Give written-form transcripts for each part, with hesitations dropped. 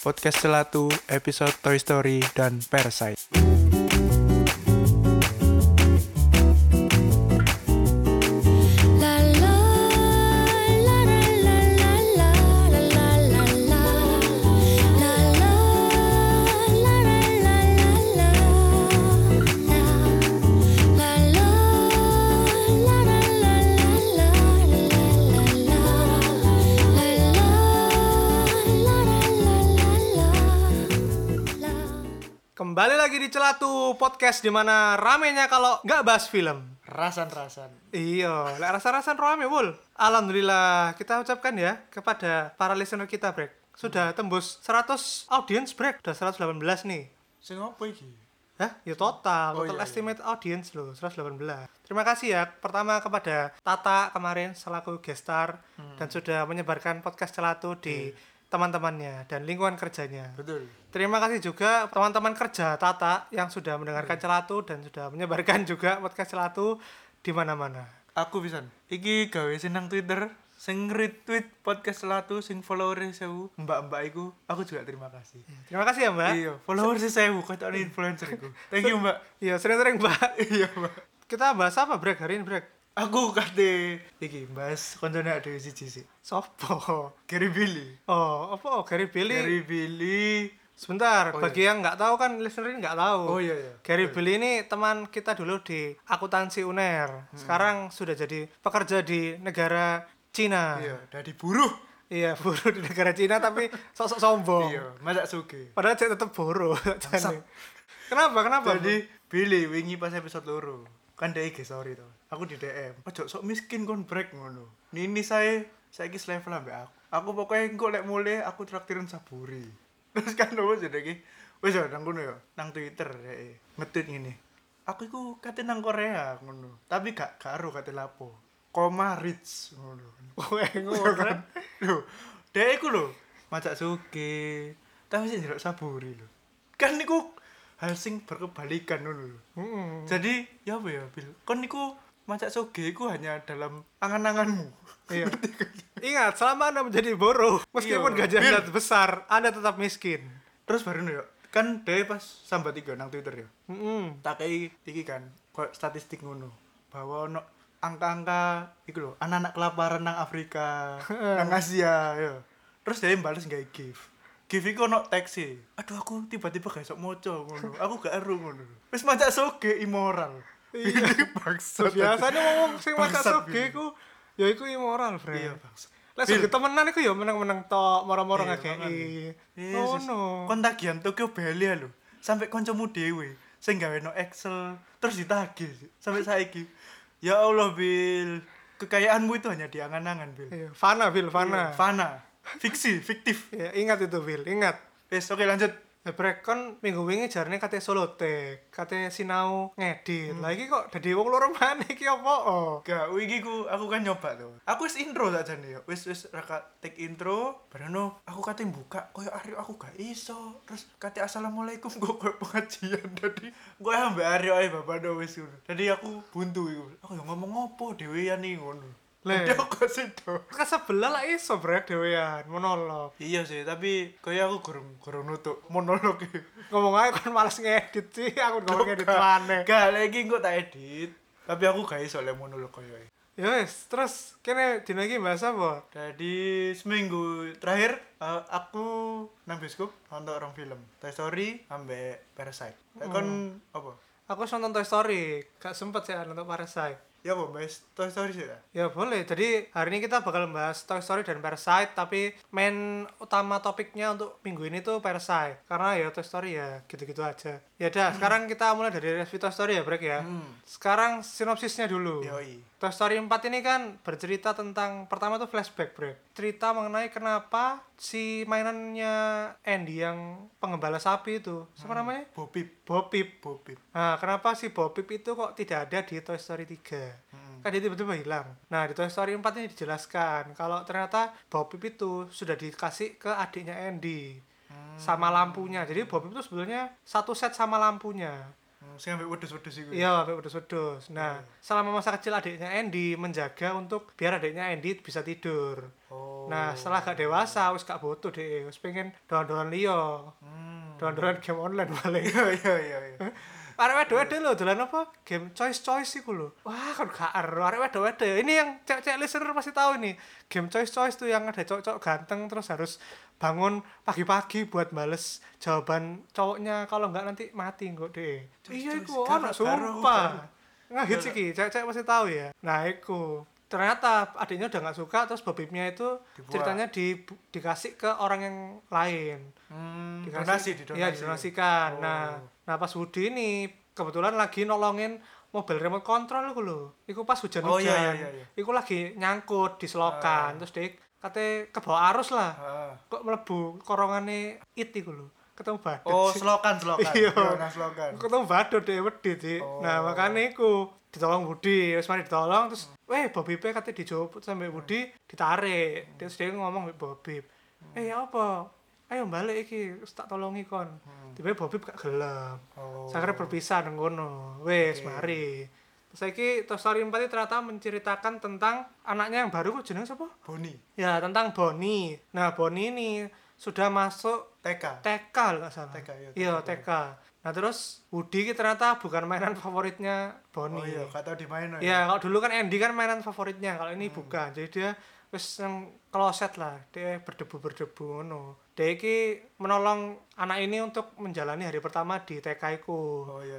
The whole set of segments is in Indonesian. podcast Celatu, episode Toy Story dan Parasite. Kembali lagi di Celatu Podcast, dimana ramenya kalau nggak bahas film. Rasan-rasan. Iya, rasan-rasan rame, Bul. Alhamdulillah, kita ucapkan ya kepada para listener kita, Brek. Sudah tembus 100 audience, Brek. Udah 118 nih. Sing apa iki? Hah? Ya total. Total iya, estimate iya. Audience loh, 118. Terima kasih ya, pertama kepada Tata kemarin selaku guest star. Dan sudah menyebarkan podcast Celatu di... teman-temannya dan lingkungan kerjanya. Betul. Terima kasih juga teman-teman kerja Tata yang sudah mendengarkan Celatu dan sudah menyebarkan juga podcast Celatu di mana-mana. Aku pisan. Iki gawe senang Twitter, sing retweet podcast Celatu, sing follower 1000. Mbak-mbak iku, aku juga terima kasih. Terima kasih ya, Mbak. Iya, follower 1000 koyo influencer iku. Thank you, Mbak. Iya, sering-sering, Mbak. Iya, Mbak. Kita bahas apa, Brek? Hari ini, Brek? Aku kate iki Mas koncone dhewe siji sik. Sopo? Gary Billy. Oh, apa Gary Billy? Gary Billy. Sebentar, bagi yang enggak tahu kan listener enggak tahu. Oh iya iya. Gary Billy ini teman kita dulu di akuntansi UNER. Sekarang sudah jadi pekerja di negara Cina. Iya, dari buruh. Iya, buruh di negara Cina tapi sok-sok sombong. Iya, masak suge. Padahal cek tetep buruh. Kenapa? Jadi Billy wingi pas episode 2. Kan deh, sorry tuh. Aku di DM. Ojo sok miskin kon break ngono. Nini saya iki level ambek aku. Aku pokoknya engko lek mulih aku traktirin saburi. Terus kan wis iki. Wis nang ngono ya, nang Twitter dhek ngetweet ngene. Aku iku kate nang Korea ngono. Tapi gak karo kate lapo. Koma rich ngono. Kowe ngono. Lho, dhek iku lho, macak suge. Tapi sik njaluk saburi lho. Kan niku hal sing berkebalikan dulu. Jadi ya apa ya Bil, kon niku macak soge iku hanya dalam angan-anganmu. Iya. Ingat, selama Anda menjadi buruh, meskipun gajinya besar, Anda tetap miskin. Terus baru yo kan dhewe pas sambat iki nang Twitter ya. Tak kei iki kan koyo statistik ngono. Bahwa ono angka-angka iku lho, anak-anak kelaparan nang Afrika, nang Asia ya. Terus dhewe bales gawe gift. Giviku ono taksi. Aduh aku tiba-tiba gak sok moco ngono. Aku gak eru ngono. Wis mancak soge immoral. Iya, maksud. Biasane wong sing mancak soge iku ya iku immoral, Fre. Iya, maksud. Lah sing temenan iku ya meneng-meneng tok, moro-moro ngakeki. Ngono. Kon tagihan Tokyo Beli lho. Sampai kancamu dhewe sing gawe no Excel terus ditagih sampai saiki. Ya Allah, Bil. Kekayaanmu itu hanya di angan-angan, Bil. Iya, fana, Bil, fana. Fana. Fiktif. Ya, ingat itu, Bil. Ingat. Wes, oke lanjut. Brek kon minggu wingi jarane kate solotek, kate sinau ngedit. Lah iki kok dadi wong loro maneh iki opo? Gak, iki aku kan nyoba tuh. Aku wis intro sakjane ya. Wis rek take intro, barono aku kate buka koyo arek aku gak iso. Terus kate assalamualaikum kok koyo pengajian tadi. Kowe ambek arek ae babado wis ngono. Dadi aku buntu iku. Aku yo ngomong opo dhewean iki ngono. Lha kok sedo. Kasebelah lah iso Brek dhewean monolog. Iya sih, tapi kaya aku gurung nutuk monolog. Ngomong ae kan males ngedit sih, aku ngomong ngedit maneh. Gak lagi engko tak edit, tapi aku gak iso le monolog koyo iki. Ya wis, terus kene dina iki bahas apa? Jadi seminggu terakhir aku nang bioskop nonton orang film Toy Story ambek Parasite. Kon apa? Aku nonton Toy Story, gak sempet sih nonton Parasite. Ya mau bahas Toy Story sih ya? Ya boleh, jadi hari ini kita bakal membahas Toy Story dan Parasite. Tapi main utama topiknya untuk minggu ini tuh Parasite. Karena ya Toy Story ya gitu-gitu aja. Ya udah, sekarang kita mulai dari review Toy Story ya Brek ya. Sekarang sinopsisnya dulu. Yoi. Toy Story 4 ini kan bercerita tentang, pertama tuh flashback Brek. Cerita mengenai kenapa si mainannya Andy yang penggembala sapi itu, siapa namanya? Bo Peep. Nah, kenapa si Bo Peep itu kok tidak ada di Toy Story 3? Kan dia tiba-tiba hilang. Nah, di Toy Story 4 ini dijelaskan kalau ternyata Bo Peep itu sudah dikasih ke adiknya Andy. Sama lampunya. Jadi Bo Peep itu sebetulnya satu set sama lampunya. Sing ambek wedhus-wedhus iku. Iya, ambek wedhus-wedhus. Nah, selama masa kecil adiknya Andy menjaga untuk biar adiknya Andy bisa tidur. Nah setelah gak dewasa wis gak butuh deh, wis pengen dolan-dolan liya. Dolan-dolan game online paling. Iya. Arek wedok-wedok lho dolan apa? Game choice-choice iku lho. Wah, kan gak ero arek wedok-wedok. Ini yang cek-cek listener pasti tahu nih. Game choice-choice tuh yang ada cowok-cowok ganteng terus harus bangun pagi-pagi buat bales jawaban cowoknya, kalau enggak nanti mati kok deh. Iya iku ono sumpah. Ngehit iki, cek-cek pasti tahu ya. Nah, iku. Ternyata adiknya udah nggak suka, terus bobibnya itu dibuat. Ceritanya dikasih ke orang yang lain, didonasikan. Iya, didonasikan. Oh. Nah pas Woody ini kebetulan lagi nolongin mobil remote control itu loh. Iku pas hujan-hujan. Oh, iya. Iku lagi nyangkut di selokan, terus dia katanya ke bawah arus lah. Kok melebu korongannya it itu loh. Ketemu badut. Oh, selokan. Iya, selokan. Ketemu badut deh, wedi sih. Oh. Nah makanya iku ditolong Budi, terus mari ditolong terus Bo Peep katanya dijawab sampai Budi ditarik. Terus dia ngomong Bo Peep, ya apa? Ayo balik iki, tak tolongi kon. Tiba-tiba Bo Peep gak gelem. Sakare berpisah nang kono. Wes mari. Terus iki Toy Story 4 ternyata menceritakan tentang anaknya yang baru, jenenge siapa? Bonnie. Ya, tentang Bonnie. Nah, Bonnie ini sudah masuk TK kalau nggak salah. TK. Nah terus Woody ternyata bukan mainan favoritnya Bonnie. Oh iya, gak tau dimain. Ya kalau dulu kan Andy kan mainan favoritnya, kalau ini bukan. Jadi dia wis nang kloset lah, dia berdebu-berdebu ngono. Dia iki menolong anak ini untuk menjalani hari pertama di TK iku. Oh iya.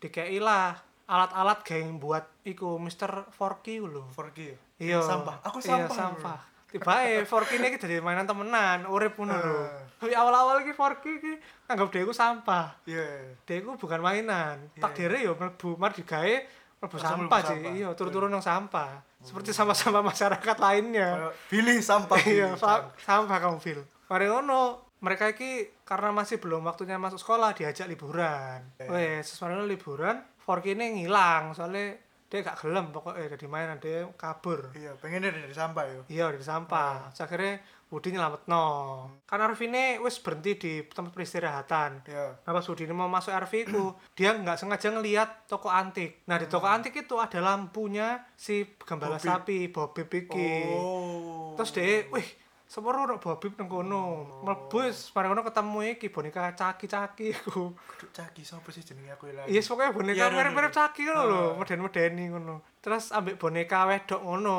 Dikei lah alat-alat game buat iku Mr. Forky lho. Forky. Iya. Sampah. Aku sampah. Iya, sampah. Tibae Forky iki jadi mainan temenan, urip ngono lho. Tapi awal-awal iki Forky iki anggap dhewe ku sampah. Iya. Dhewe ku bukan mainan. Tak dhewe yo mlebu mardigae mlebu sampah sih. Iya, turu-turu nang sampah. Seperti sama-sama masyarakat lainnya. Pilih sampah. Iya, sampah kamu pilih. Mari ngono. Mereka iki karena masih belum waktunya masuk sekolah diajak liburan. Wes, sesuarane liburan, Forky ini ngilang soalnya dia gak gelem pokoknya dari mainan, dia kabur. Iya, pengennya dari sampah yo. Iya, dari sampah. Akhirnya Woody nyelametno. Kan Arvine wis berhenti di tempat peristirahatan. Yeah. Nah, pas Woody mau masuk RV ku, dia nggak sengaja ngelihat toko antik. Nah, di toko antik itu ada lampunya si gembala sapi, Bo Peep iki. Oh. Terus dia, sepuro ono Bo Peep nang kono. Mlebu bareng ono ketemu iki boneka caki-caki iku. Geduk caki sapa sih jenenge aku lali. Yes, pokoke boneka mirip-mirip caki ngono lho, meden-medeni ngono. Terus ambek boneka wedok ngono.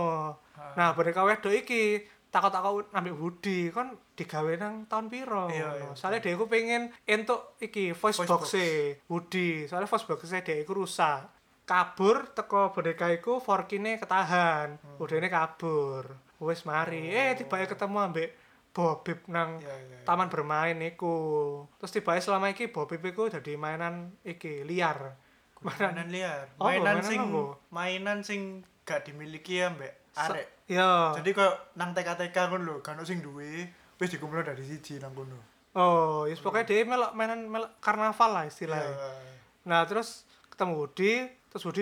Nah, boneka wedok iki takut-takut ambil Woody, kan digawe nang tahun piro. Iya. Soalnya dia aku pengen entuk iki voice box-e Woody. Soalnya voice box-e dia aku rusak. Kabur teko boneka iku, Forky-ne ketahan. Woody-ne kabur. Wes mari. Tiba-tiba ketemu ambek Bo Peep nang taman bermain iku. Terus tiba-tiba selama iki Bo Peep iku dadi mainan iki liar. Mainan liar. Mainan sing gak dimiliki ambek arek. Iya. Jadi kok nang TK-TK kan lho, kan sing duwe wis dikumpul dari siji nang kono. Oh, ya pokoknya dia melok mainan karnaval lah istilahnya. Yeah. Nah, terus ketemu Woody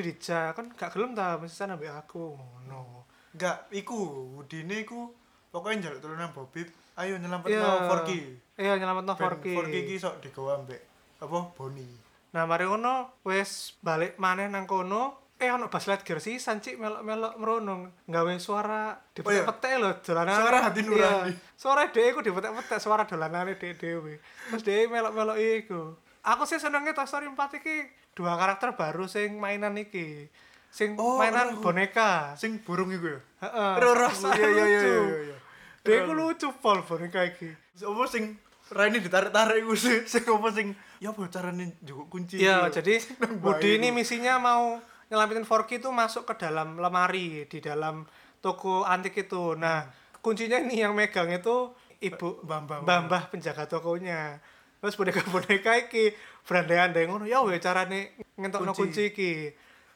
dijak, kan gak gelem ta mesisan ambek aku ngono. Enggak, iku Woody-ne iku pokoknya njaluk tulunan Bo Peep, ayo nyelametno Forky. Iya, nyelametno Forky. Forky iki sok digawa ambek apa Bonnie. Nah, mari ngono wis balik maneh nang kono. Ono Buzz Lightyear sisan cik melok-melok meronong nggawe suara dipetek-petek lho dolanane. Suara hati nurani. Suara dhewe iku dipetek-petek suara dolanane dhewe. Terus dhewe melok-melok iku. Aku sih senenge Toy Story 4 iki dua karakter baru sing mainan iki. Sing mainan boneka, sing burung iku ya. Heeh. Terus iya. Dhewe ku lucu pol boneka iki. Sopo sing Raine ditarik-tarik iku sing opo sing ya apa carane njukuk kunci. Iya, jadi Budi ini misinya mau nyelamatin Forky itu masuk ke dalam lemari di dalam toko antik itu. Nah, kuncinya ini yang megang itu ibu mbah penjaga tokonya. Terus boneka-boneka iki berandai-andai ngono, ya wae carane ngentokno kunci iki.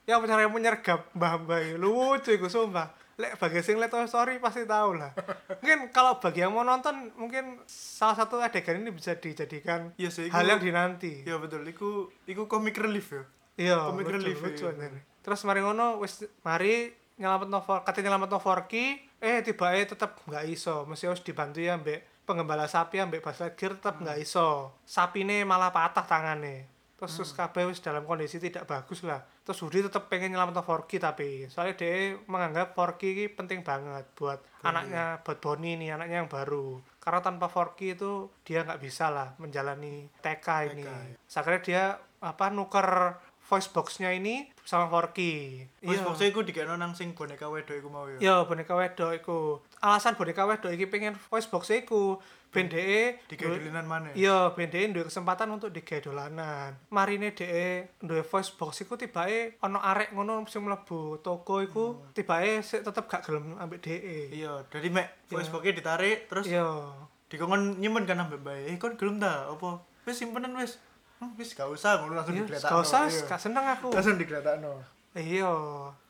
Ya apa carane nyergap mbah-mbah iki. Lucu iku sumpah. Lek bagi sing lihat Toy Story pasti tahu lah. Mungkin kalau bagi yang mau nonton mungkin salah satu adegan ini bisa dijadikan hal yang dinanti. Ya betul, iku comic relief ya. Iya, lucu aneh. Terus mari ngono wis mari nyelametno Forky, katanya nyelametno Forky, tibae tetep enggak iso, mesti harus dibantu ya mbek penggembala sapi ambek Buzz Lightyear tetep enggak iso. Sapine malah patah tangane. Terus kabeh wis dalam kondisi tidak bagus lah. Terus Woody tetap pengen nyelamatin Forky, tapi soalnya dia menganggap Forky ini penting banget buat anaknya, buat Bonnie nih, anaknya yang baru. Karena tanpa Forky itu dia nggak bisa lah menjalani TK ini. Akhirnya dia nuker voice box-nya ini sama Forky. Voice box-nya itu dikena nang sing boneka wedok iku mau ya. Iya, boneka wedok iku. Alasan boneka wedok iki pengen voice box-nya iku ben dhek digedolanan maneh. Iya, ben dhek duwe kesempatan untuk digedolanan. Marine dhek duwe voice box iku tibake ana arek ngono sing mlebu toko iku tibake sik tetep gak gelem ambek dhek. Iya, dadi mek voice box-e ditarik terus iya, dikon nyimpen kan ambek bae. Kon gelem ta apa? Wis simpenen wis. Wis gak usah, ngono langsung digletakno. Gak usah, gak seneng aku. Langsung digletakno. Iya.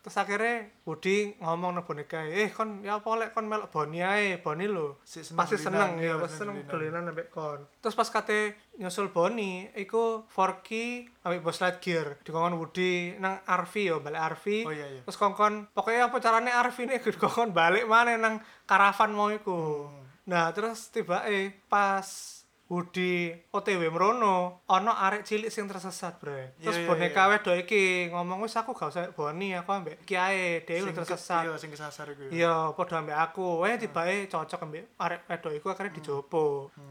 Terus akhirnya Woody ngomong nang boneka, kon ya apa lek kon melok Bonnie ae, Bonnie lho. Pasti seneng ya, pasti seneng dolenan ambek kon. Terus pas kate nyusul Bonnie, iku Forky ambek Buzz Lightyear dikongkon Woody nang RV ya, balik RV. Oh, iya. Terus kongkon pokoknya apa carane RV-ne dikongkon balik maneh nang karavan mau iku. Nah, terus tibake pas Woody OTW mrono ana arek cilik sing tersesat, Bre. Terus boneka wedok iki ngomong wis aku gak usah Bonnie, aku ambek iki ae, dhewe tersesat. Iya, sing kesasar iku. Iya, padha ambek aku. Tibake cocok ambek arek wedok iku akhirnya dijopo.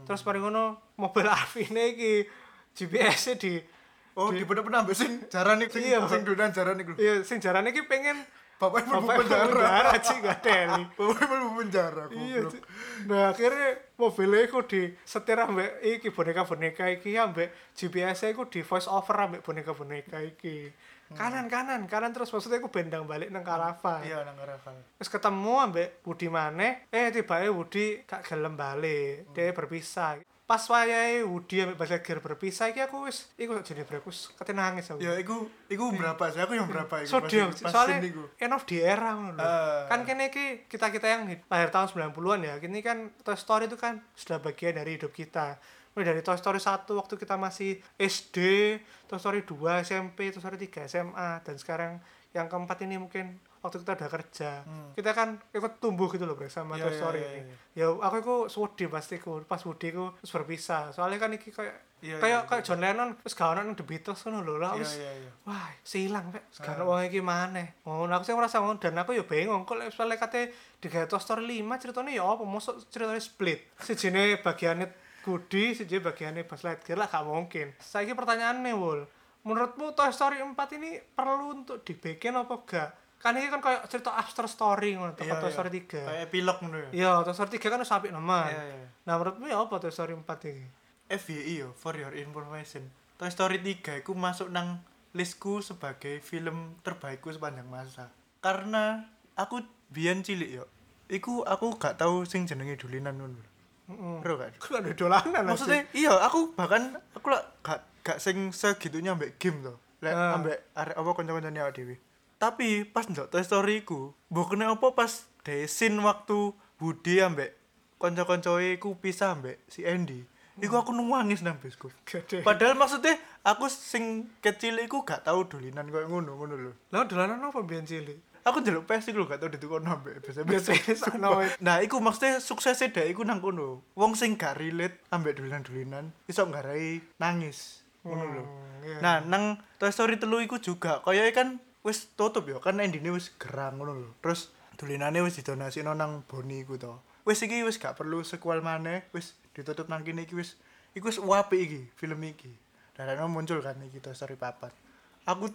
Terus mari ngono mobil Arvine iki GPS-e di bener-bener ambek sing jarane iki sing dunan jarane iku. Iya, sing jarane iki pengen bapaknya penjara aja gak teli. Bapaknya penjara goblok. Nah akhirnya mobilnya aku di setir ambek iki boneka-boneka iki ambek GPS-nya aku di voice over ambek boneka-boneka iki. Kanan terus maksudnya aku bendang balik nang karavan. Iya, nang karavan. Terus ketemu ambek Woody maneh, tiba-tiba Woody gak gelem balik. Dia berpisah. Pas wayahe Woody ambek Buzz Lightyear berpisah iki aku wis iku jenenge wis kate nangis aku. Ya iku berapa sih? Aku yang berapa iku? Soalnya end of the era ngono. Kan kene iki kita-kita yang lahir tahun 90-an ya. Kini kan Toy Story itu kan sudah bagian dari hidup kita. Mulai dari Toy Story 1 waktu kita masih SD, Toy Story 2 SMP, Toy Story 3 SMA, dan sekarang yang keempat ini mungkin waktu kita udah kerja. Kita kan ikut tumbuh gitu loh bersama Toy Story ini. Ya aku itu Woody pastiku, pas Woody ku terus berpisah. Soalnya kan iki kayak John Lennon terus gak ono nang The Beatles ngono lho. Wah, silang Pak. Gak ono wong iki maneh. Ngono aku sing ngerasa ngono dan aku ya bengong kok lek soalnya kate digawe Toy Story 5 ceritane ya apa mosok ceritane split. Sijine bagiane Woody, sijine bagiane Buzz Lightyear lah gak mungkin. Saiki pertanyaane Wul, menurutmu Toy Story 4 ini perlu untuk dibikin apa enggak? Kan ini kan kayak cerita after story ngono, atau Toy Story 3. Kayak epilog ngono ya. Iya, Toy Story 3 kan wis apik nemen. Nah, menurutmu ya apa Toy Story 4 iki? FYI yo, for your information. Toy Story 3 iku masuk nang listku sebagai film terbaikku sepanjang masa. Karena aku biyen cilik yo. Iku aku gak tau sing jenenge dolanan ngono. Ero gak? Kuwi dolanan. Maksudnya iya, aku bahkan aku gak sing segitunya ambek game to. Lek ambek arek apa kanca-kancane awake dhewe. Tapi pas ndelok Toy Story ku, mbok kene apa pas desin waktu Woody ambek kanca-kancoe ku pisah ambek si Andy. Iku aku nangis nang bisku. Padahal maksudnya aku sing kecil iku gak tau dolanan koyo ngono-ngono lho. Lah dolanan apa mbiyen cilik? Aku ndelok PS iku lho gak tau ditukokno ambek biasa-biasa. Nah, iku maksudnya suksese dhek iku nang kono. Wong sing gak relate ambek dolanan-dolanan iso nggarai nangis. Ngono lho. Nah, nang Toy Story 3 iku juga koyoke kan wis tutup ya, kan endine wis gerang ngono lho. Terus dolinane wis didonasino nang Bonnie iku to. Wis iki wis gak perlu sequel maneh, wis ditutup nang kene iki wis iku wis apik iki, film iki. Darane muncul kan iki Toy Story 4. Aku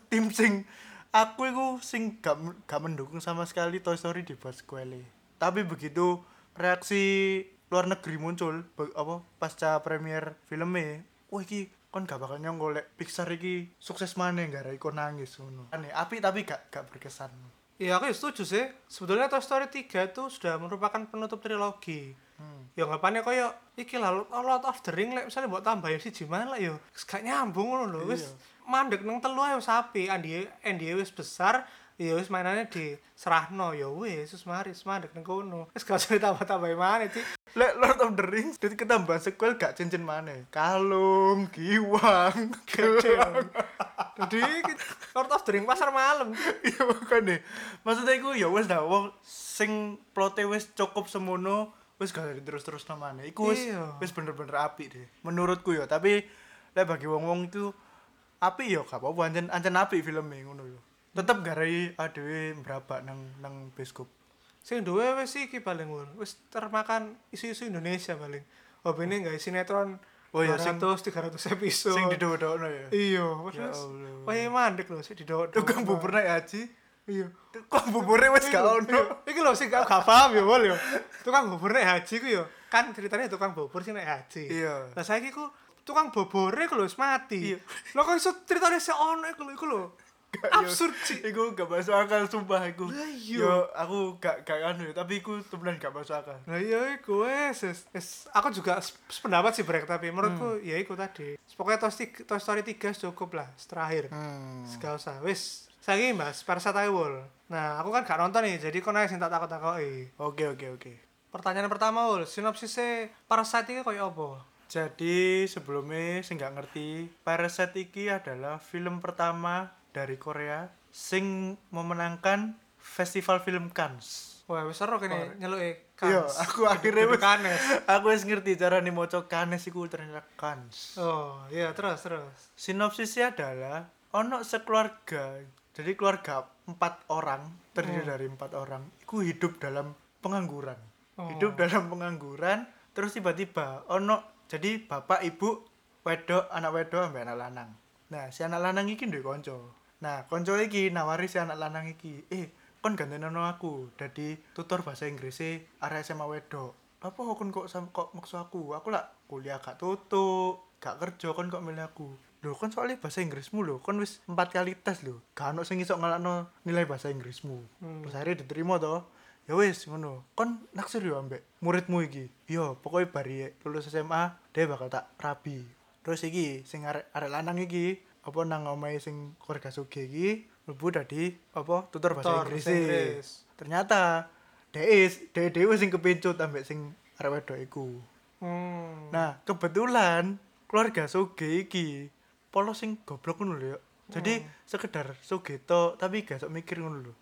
iku sing gak mendukung sama sekali Toy Story dibuat sequel. Tapi begitu reaksi luar negeri muncul apa pasca premier filme, iki kon gak bakal nyongko lek Pixar iki sukses maneh gara iku nangis ngono. Aneh, apik tapi gak berkesan. Iya, aku setuju sih. Sebetulnya Toy Story 3 itu sudah merupakan penutup trilogi. Ya ngapane koyo iki lalu Lord of the Ring lek misale mbok tambahi siji maneh lek yo gak nyambung ngono lho. Wis mandek nang telu ae wis apik. Andy wis besar, ya wis mainane diserahno ya wis maris mandek nang kono. Wis gak usah tambah-tambahi maneh, Ci. Lek Lord of the Rings dit ketambah sequel gak cincin maneh. Kalung, giwang, gedeng. Jadi Lord of the Rings pasar malam. Iya makane. Maksudnya iku ya wis dah wong sing plote wis cukup semono, wis gak terus-terus maneh. Iku wis bener-bener apik deh menurutku ya. Tapi lek bagi wong-wong itu api yo gak apa-apa, ancen api filmnya ngono yo. Tetep garai adewe mbrabak nang bioskop. Sing duwe wis iki paling wis termakan isu-isu Indonesia paling. Hobine gawe sinetron. Oh iya, 200-300 episode. Sing didodokno ya. Iya, wes. Wae mandek lho sik didodok. Tukang bubur nek haji. Iya. Tukang bubure wis gak ono. Iki lho sing gak paham ya wol ya. Tukang bubur nek haji ku ya. Kan ceritanya tukang bubur sing nek haji. Iya. Lah saiki ku tukang bubure ku lho wis mati. Lho kok iso ceritane sik ono iku lho. Absurd sih. Iku gak masuk akal sumpah iku. Yo aku gak anu tapi iku temenan gak masuk akal. Lah iya iku wes. Aku juga sependapat sih brek tapi menurutku ya iku tadi. Pokoknya Toy Story 3 cukup lah terakhir. Gak usah wis. Saiki Mas Parasite wol. Nah, aku kan gak nonton nih jadi kono sing tak takut-takoki. Oke. Pertanyaan pertama wol, sinopsise Parasite iki koyo apa? Jadi sebelumnya sing gak ngerti, Parasite iki adalah film pertama dari Korea sing memenangkan festival film Cannes. Wah, wis seru kene nyeluke Cannes. Yo, aku akhirnya wis Cannes. Aku wis ngerti carane maca Cannes iku ternyata Cannes. Oh, iya terus. Sinopsisnya adalah ono sekeluarga. Jadi keluarga 4 orang, terdiri dari 4 orang. Iku hidup dalam pengangguran. Oh. Terus tiba-tiba ono jadi bapak, ibu, wedok, anak wedok ambek anak lanang. Nah, si anak lanang iki duwe kanca. Nah, kanca iki nawari si anak lanang iki, kon gantenono aku dadi tutor bahasa Inggris e arek SMA wedok. Apa kon kok maksu aku? Aku lak kuliah gak tutup, gak kerja kon kok milih aku. Lho, kon soalnya bahasa Inggrismu lho, kon wis 4 kali tes lho. Gak ono sing iso ngalakno nilai bahasa Inggrismu. Terus akhirnya diterima to. Ya wis ngono. Kon naksir yo ambek muridmu iki. Yo, pokoke bari lulus SMA dhewe bakal tak rabi. Terus iki sing arek lanang iki apa nang omahe sing keluarga sugih iki mlebu dadi apa tutor bahasa Inggris. Ternyata dhewe sing kepencut ambek sing arek wedok iku. Nah, kebetulan keluarga sugih iki polos sing goblok ngono lho. Jadi sekedar sugih tok tapi gak sok mikir ngono lho.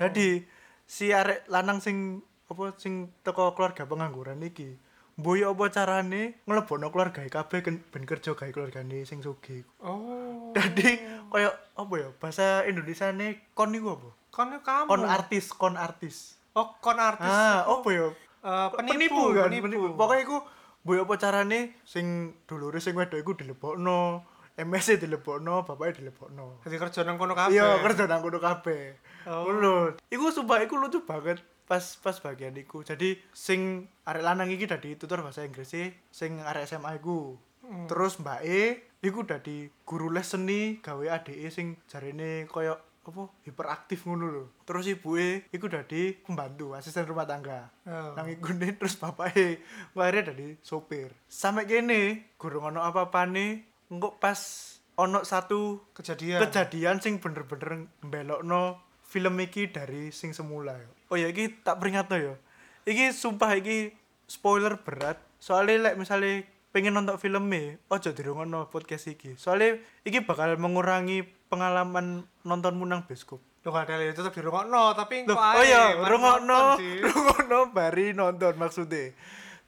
Dadi si arek lanang sing apa sing teko keluarga pengangguran iki Boy apa carane nglebokno keluarga kabeh ben kerja gawe keluargane sing sugih. Oh. Dadi koyo apa ya bahasa Indonesiane kon niku apa? Kon kamu. Kon artis. Oh, kon artis. Ah, apa ya? Penipu. Pokoke iku boy apa carane sing dulure sing wedok iku dilebokno, MS dilebokno, bapake dilebokno. Dadi kerja nang kono kabeh. Iya, kerja nang kono kabeh. Oh. Lho, iku sumpah iku lucu banget. Pas bagian iku. Jadi sing arek lanang iki dadi tutor bahasa Inggris sing arek SMA iku. Terus mbake iku dadi guru les seni gawe adike sing jarene koyo apa hiperaktif ngono lho. Terus ibuke iku dadi pembantu asisten rumah tangga. Nang ikune terus bapake akhirnya dadi sopir. Sampai kene gurung ono apa-apane engko pas ono satu kejadian sing bener-bener mbelokno film iki dari sing semula yo. Oh ya iki tak peringatno yo. Iki sumpah iki spoiler berat. Soale lek misale pengen nonton filme, aja dirungono podcast iki. Soale iki bakal mengurangi pengalaman nontonmu nang bioskop. Lho kadang tetep dirungono tapi engko ae. Oh iya, rungokno bari nonton maksude.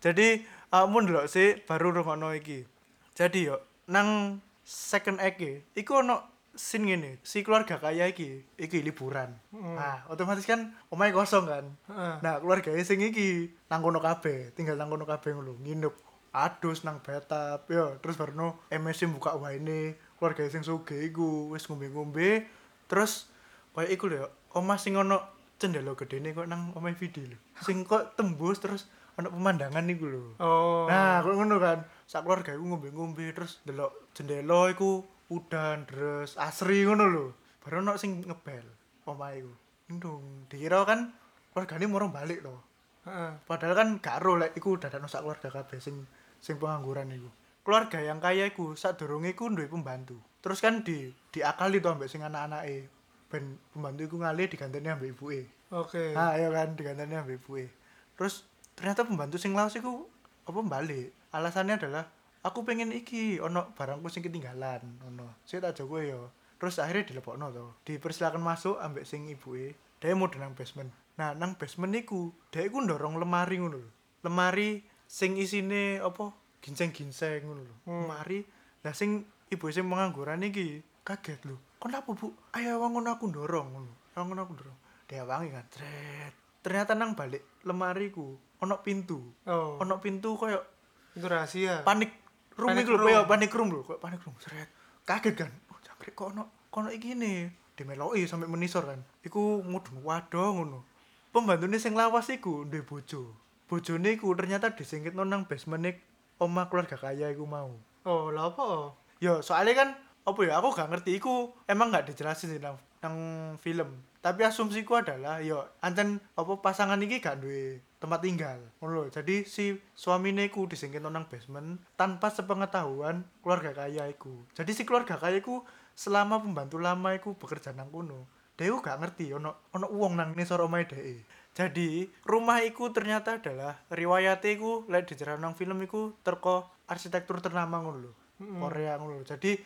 Jadi mun ndelok sik baru rungokno iki. Jadi yo nang second act iku ono scene ngene, si keluarga kaya iki liburan. Nah, otomatis kan omahe kosong kan. Nah, keluargane sing iki nang kono kabeh, tinggal nang kono kabeh lho, nginep. Adus nang bathtub, yo terus barno MSC buka waine, keluarga sing sugih iku wis ngombe-ngombe, terus koyo iku lho, omah sing ono cendela gedene kok nang omahe video lho. Sing kok tembus terus ono pemandangan iku lho. Oh. Nah, kok ngono kan. Sak keluarga iku ngombe-ngombe terus ndelok jendela iku udan deres asri ngono lho. Baru ono sing ngebel omahe iku. Ndung, dikira kan keluargane moro balik to. Padahal kan gak ro lek iku dadakno sak keluarga kabeh sing pengangguran iku. Keluarga yang kaya iku sadurunge iku duwe pembantu. Terus kan diakali to ambek sing anak-anake ben pembantu iku ngalih diganteni ambek ibuke. Oke. Ha iya kan diganteni ambek ibuke. Terus ternyata pembantu sing lawas iku apa balik. Alasannya adalah aku pengen iki, ono barangku sing ketinggalan, ono. Sik tak jago yo. Terus akhirnya dilebokno to. Dipersilakan masuk ambek sing ibuke. Dhewe mudhun nang basement. Nah, nang basement niku, dhewe ku ndorong lemari ngono lho. Lemari sing isine apa? Ginseng-ginseng ngono lho. Lemari. Lah sing ibuke sing pengangguran iki, kaget lho. Kenapa bu? Ayo wangun aku dorong lho. Wangun aku dorong. Dia wangi kan. Tret. Ternyata nang balik lemari ku ono pintu. Oh. Ono pintu koyo itu rahasia. Panik room lho. Seret. Kaget kan. Oh, jangkrik kok ono iki ne. Dimeloki sampe menisor kan. Iku mudun wadah ngono. Pembantune sing lawas iku duwe bojo. Bojone iku ternyata disingkitno nang basement-e omah keluarga kaya iku mau. Oh, lha apa? Ya, soalnya kan apa ya aku gak ngerti iku emang gak dijelasin nang film. Tapi asumsiku adalah ya ancen apa pasangan iki gak duwe tempat tinggal. Ngono lho. Jadi si suamine iku disingkitno nang basement tanpa sepengetahuan keluarga kaya iku. Jadi si keluarga kaya iku selama pembantu lama iku bekerja nang kono. Dewe gak ngerti ono wong nang nisor omahe dhewe. Jadi rumah iku ternyata adalah riwayate iku lek dijerah nang film iku terko arsitektur ternama ngono lho. Korea ngono lho. Jadi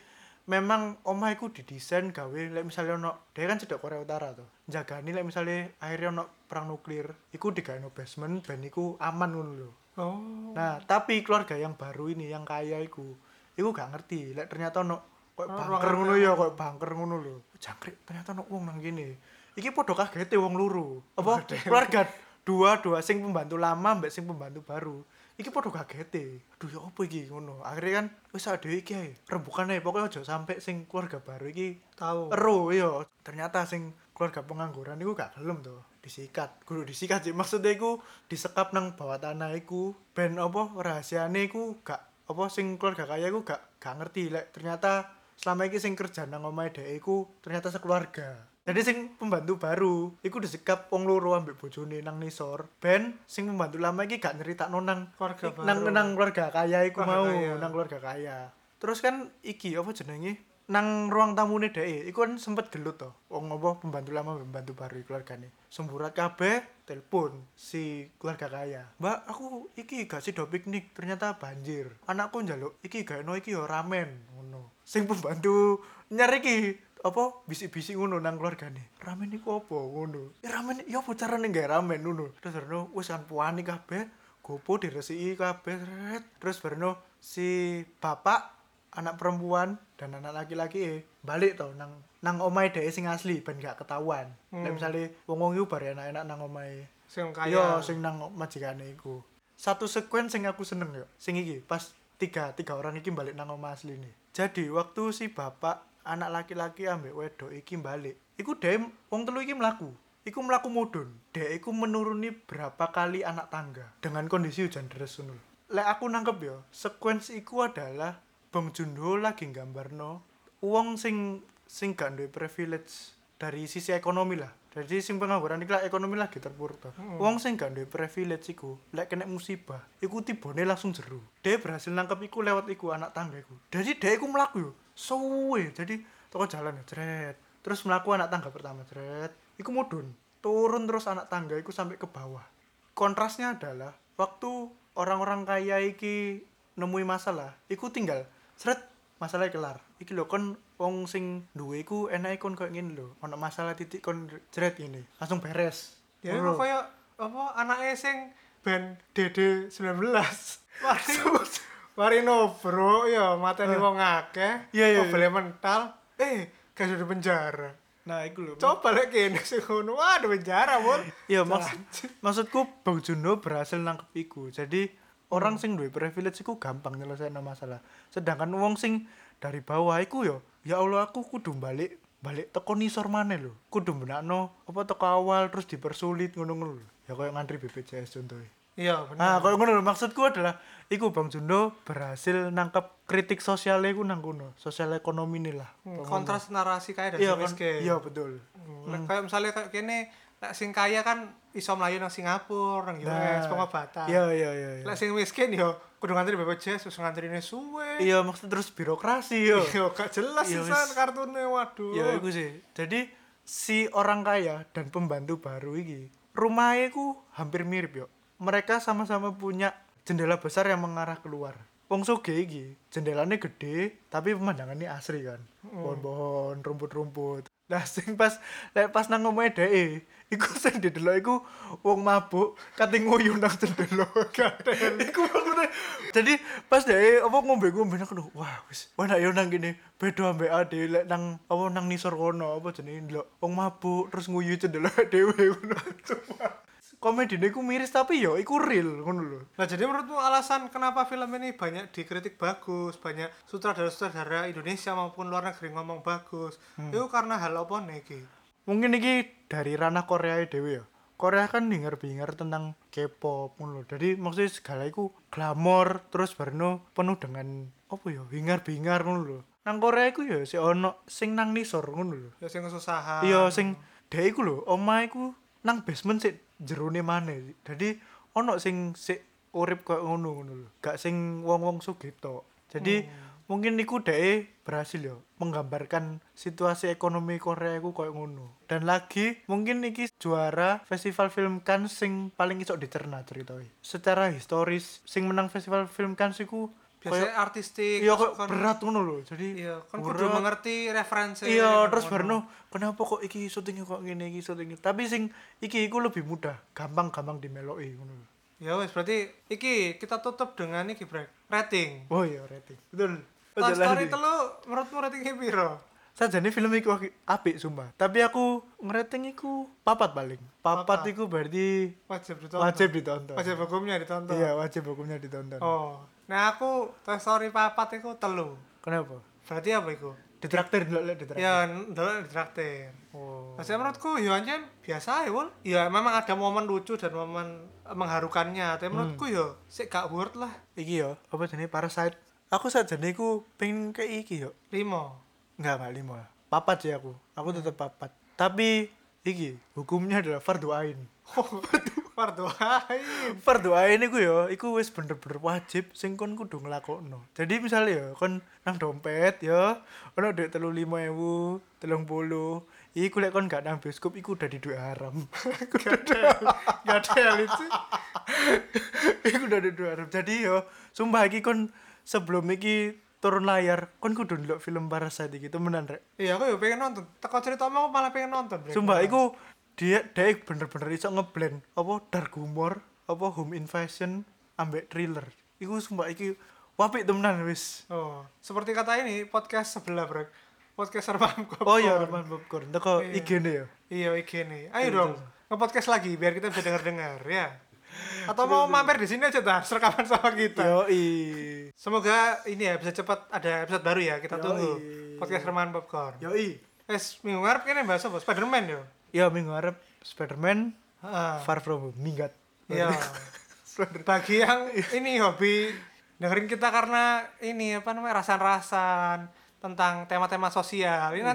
memang omah iku didesain gawe lek misale ono dhewe kan cedhak Korea Utara to. Jagani lek misale akhire ono perang nuklir, iku digaeno basement ben iku aman ngono lho. Oh. Nah, tapi keluarga yang baru ini yang kaya iku gak ngerti lek ternyata ono koyo bangker ngono ya, koyo bangker ngono lho. Jangkrik ternyata ono wong nang kene. Iki podo kagete wong loro. Apa keluarga dua sing pembantu lama mbek sing pembantu baru. Iki podo kagete. Aduh ya opo iki ngono. Akhire kan wis sak dhewe iki ae. Rembukane pokoke aja sampe sing keluarga baru iki tau. Ero ya. Ternyata sing keluarga pengangguran iku gak gelem to. Disikat. Kudu disikat sih maksudnya iku disekap nang bawah tanah iku ben apa rahasiane iku gak apa sing keluarga kaya iku gak ngerti lek ternyata selama iki sing kerja nang omahe dhek iku ternyata sekeluarga. Jadi sing pembantu baru iku disekap wong loro ambek bojone nang nisor ben sing pembantu lama iki gak nyeritakno nang keluarga baru nang keluarga kaya iku mau kaya. Nang keluarga kaya terus kan iki apa jenenge nang ruang tamune dhek iku kan sempet gelut to wong apa pembantu lama ambek pembantu baru keluargane semburat kabeh telepon si keluarga kaya mbak aku iki gak sido piknik ternyata banjir anakku njaluk iki gak eno iki yo ramen ngono sing pembantu nyariki apa bisik-bisik ngono nang keluargane. Ramen iku apa ngono? Ya ramen ya apa carane gawe ramen ngono. Terus barno wis kan puani kabeh, gopo diresiki kabeh. Terus barno si bapak, anak perempuan dan anak laki-laki balik to nang omahe dhek sing asli ben gak ketahuan. Lek misale wong-wong iku bare enak-enak nang omahe sing kaya. Ya sing nang majikane iku. Satu sekuen sing aku seneng yo. Sing iki pas tiga orang iki balik nang omah asline. Jadi waktu si bapak anak laki-laki ambek wedok iki balik. Iku dhewe wong telu iki mlaku. Iku mlaku mudhun. Dhek iku menuruni berapa kali anak tangga dengan kondisi hujan deres ngono. Lek aku nangkep ya, sequence iku adalah Bong Joon-ho lagi nggambarno wong sing gak duwe privilege dari sisi ekonomi lah. Jadi sing pengangguran iki ekonomi lagi terpuruk to. Wong sing gak duwe privilege iku lek kena musibah, iku tibone langsung jero. Dhek berhasil nangkep iku lewat iku anak tangga iku. Jadi dhek iku mlaku yo. Suwe. Jadi toko jalan jret. Terus mlaku anak tangga pertama jret. Iku mudun. Turun terus anak tangga iku sampai ke bawah. Kontrasnya adalah waktu orang-orang kaya iki nemui masalah, iku tinggal jret masalahnya kelar. Iki lho kon wong sing duwe iku enake kon koyo ngene lho. Ono masalah titik kon jret ngene, langsung beres. Ya iku koyo apa anake sing band DD 19. Warino bro, ya mateni wong akeh, obele mental, gak jadi penjara. Nah, iku lho. Coba lek kene sing ngono, waduh penjara, Bol. Ya maksudku Bong Joon-ho berhasil nangkep iku. Jadi orang sing duwe privilege iku gampang nyelesaino masalah. Sedangkan wong sing dari bawah iku yo, ya Allah aku kudu balik teko nisor maneh lho. Kudu benakno apa teko awal terus dipersulit ngono-ngono lho. Ya koyo ngantri BPJS contohe. Iya bener. Nah, kalau ngono maksudku adalah iku Bong Joon-ho berhasil nangkep kritik sosialnya iku nang kono, sosial ekonomine lah. Kontras narasi kaya dan miskin. Iya betul. Kayak misalnya kayak kene lek sing kaya kan iso mlayu nang Singapura, nang US pengobatan. Iya. Lek sing miskin yo kudu ngantri BPJS, terus ngantrine suwe. Iya, maksud terus birokrasi yo. Yo gak jelas sisan kartune, waduh. Iya iku sih. Jadi si orang kaya dan pembantu baru iki, rumahe iku hampir mirip yo. Mereka sama-sama punya jendela besar yang mengarah keluar. Wong sugih iki, jendelane gede tapi pemandangannya asri kan. Pohon-pohon, rumput-rumput. Nah, sing pas nang omahe dhek, iku sing didelok iku wong mabuk, kate nguyuh nang jendela. Iku ngono. Jadi pas dhek opo ngombe-ngombe nang kono, wah wis enak yo nang kene. Beda ambek ade lek nang apa nang nisor kono apa jenenge ndelok wong mabuk terus nguyuh jendela dhewe ngono. Komedine iku miris tapi yo iku real ngono lho. Nah, jadi menurutmu alasan kenapa film ini banyak dikritik bagus, banyak sutradara-sutradara Indonesia maupun luar negeri ngomong bagus. Itu karena hal apa iki? Mungkin iki dari ranah Korea dhewe ya. Korea kan dengar-dengar tentang K-pop ngono. Jadi maksudnya segala iku glamor terus barno penuh dengan apa ya? Hingar-bingar ngono lho. Nang Korea iku ya si ono sing nang nisor ngono lho. Ya sing kesusahan. Iya sing dhek iku lho, omahe iku nang basement sik jerone maneh. Dadi ono sing sik urip koyo ngono-ngono lho. Gak sing wong-wong sugih tok. Jadi mungkin niku dhek berhasil ya menggambarkan situasi ekonomi Korea iku koyo ngono. Dan lagi mungkin iki juara festival film Cannes sing paling iso dicerna ceritane. Secara historis sing menang festival film Cannes iku biasanya artistik, iya kok berat ngono lho. Jadi iya kan kudu mengerti referensi. Iya terus barno kenapa kok iki syutingnya kok ngene iki syutingnya. Tapi sing iki iku lebih mudah, gampang-gampang dimeloki ngono lho. Ya wis berarti iki kita tutup dengan iki break. Rating. Oh iya rating. Betul. Toy Story 3 menurutmu ratingnya piro? Sajane film iku apik sumpah. Tapi aku ngerating iku 4 paling. 4 iku berarti wajib ditonton. Wajib hukumnya ditonton. Iya, wajib hukumnya ditonton. Oh. Nah aku Toy Story 4 iku 3. Kenapa? Berarti apa iku? Ditraktir delok. Ya, delok ditraktir. Oh. Nah, menurutku yo anjen biasa ae, Wul. Ya memang ada momen lucu dan momen mengharukannya, tapi menurutku yo sik gak worth lah. Iki yo, apa jenenge Parasite? Aku sajane iku pengin ke iki yo. 5. Enggak 5. 4 sih aku. Aku tetep 4. Tapi iki hukumnya adalah fardhu ain. Fardhu ain iku ya, iku wis bener-bener wajib sing kon kudu nglakokno. Jadi misale ya kon nang dompet ya, ono dhuwit 35.000, 30. Iku lek kon gak nang bioskop iku udah di dhuwit haram. Gak ada lucu. Iku udah di dhuwit haram. Jadi ya, sumpah iki kon sebelum iki turun layar, kon kudu ndelok film Parasite iki temenan rek. Iya, aku yo pengen nonton. Teko critamu aku malah pengen nonton. Sumpah iku dia bener-bener iso ngeblend apa dark humor, apa home invasion ambek thriller. Iku sumpah iki apik temenan wis. Oh, seperti kata ini podcast sebelah, Bro. Podcast Herman Popcorn. Oh iya, Herman Popcorn. Teko IG-ne ya. Iya, IG-ne. Ayo dong, nge-podcast lagi biar kita bisa denger-dengar ya. Atau mau mampir di sini aja dah, rekaman sama kita. Yoi. Semoga ini ya bisa cepat ada episode baru ya, kita tunggu. Podcast Herman Popcorn. Yoi. Minggu ngarep kene bahas apa? Spider-Man yo. Ya minggu ngarep Spider-Man Far From Home minggat. Iya. Bagi yang ini hobi dengerin kita karena ini apa namanya rasan-rasan tentang tema-tema sosial. Ini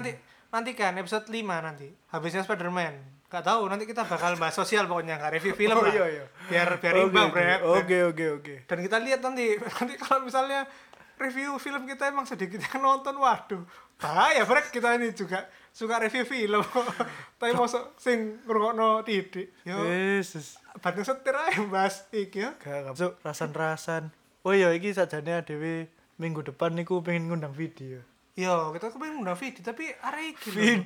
nanti kan episode 5 nanti. Habisnya Spider-Man. Gak tahu nanti kita bakal bahas sosial pokoknya, gak review film lah. Iya. Biar imbang, Brek. Oke. Dan kita lihat nanti kalau misalnya review film kita emang sedikit yang nonton, waduh. Bahaya Brek, kita ini juga suka review film. Tapi mosok sing ngrungokno titik. Yo. Yesus. Bareng setir ae Mas iki ya. Gak rasan-rasan. Oh iya iki sajane dhewe minggu depan niku pengen ngundang video. Yo, kita kemarin ngundang Vidi, tapi arek iki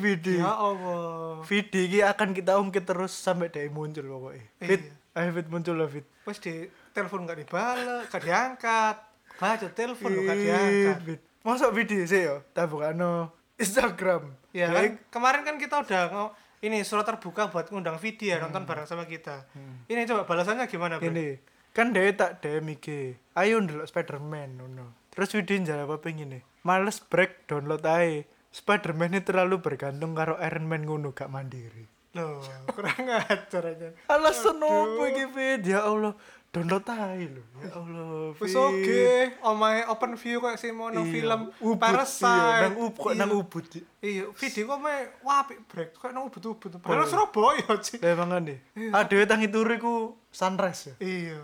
Vidi. Ya Allah. Vidi iki akan kita ungkit terus sampai dia muncul pokoke. Fit, ayo Fit muncul lah Fit. Wes di telepon gak dibales, gak diangkat. Baca telepon gak diangkat. Masa Vidi sih yo, tak bukano Instagram. Ya, kan, kemarin kan kita udah ini surat terbuka buat ngundang Vidi ya nonton bareng sama kita. Ini coba balasannya gimana, Bro? Ini kan dia tak DM IG. Ayo ndelok Spider-Man ngono. Terus Vidi njawab apa ngene? Males break download ae. Spider-Man-e terlalu bergantung karo Iron Man ngono gak mandiri. Loh, kurang ajar aja. Alasan opo iki Fit? Ya Allah, download ae lho. Ya Allah. Wis oke, omahe open view koyo sing mono film Parasite nang ubud. Iya, video omahe apik break koyo nang ubud-ubud. Padahal Surabaya sih. Lah mangane. Ah dhewe tangi turu iku sunrise ya. Iya.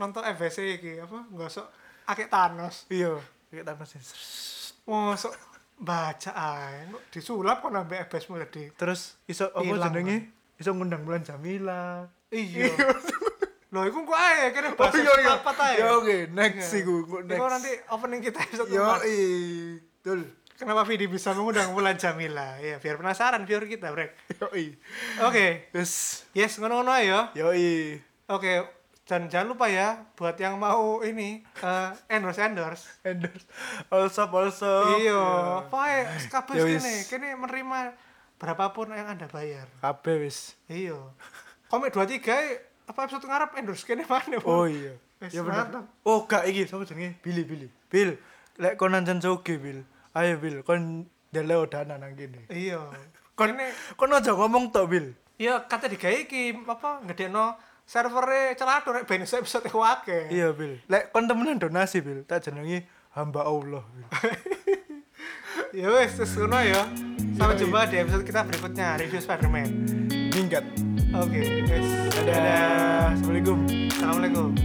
Nonton FBC iki apa? Gosok akeh Thanos. Iya. Kita masih mosok bacaan disulap kok nambah FBS mulai di terus iso apa jenenge iso ngundang Bulan Jamila. Iya. Lho iku kok ae kene bahasa apa ta ya. Ya oke, next iku. Iku nanti opening kita episode 4. Yo, betul. Kenapa Vidi bisa mengundang Mulan Jamila? Ya, biar penasaran viewer kita, Brek. Yoi. Oke. Yes, ngono-ngono ayo. Yoi. Oke, dan jangan lupa ya buat yang mau ini endorse. Also. Iya. Pae kabeh kene menerima berapapun yang Anda bayar. Kabeh wis. Iya. Komik 23 apa episode ngarep endorse kene mana, Bu? Oh iya. Ya benar. Oh, gak iki sapa jenenge? Billy. Bil. Lek konan jenenge Bil. Ayo Bil, kon deleo dana nang kene. Iya. Kon aja ngomong tok Bil. Iya, kate digawe iki apa ngedekno servere Celatu rek ben iso episode akeh. Iya Bil. Lek kon temenan donasi Bil, tak jenengi hamba Allah Bil. Ya wis, sesuno ya. Sampai jumpa di episode kita berikutnya, review Spider-Man. Minggat. Oke, guys. Dadah. Assalamualaikum.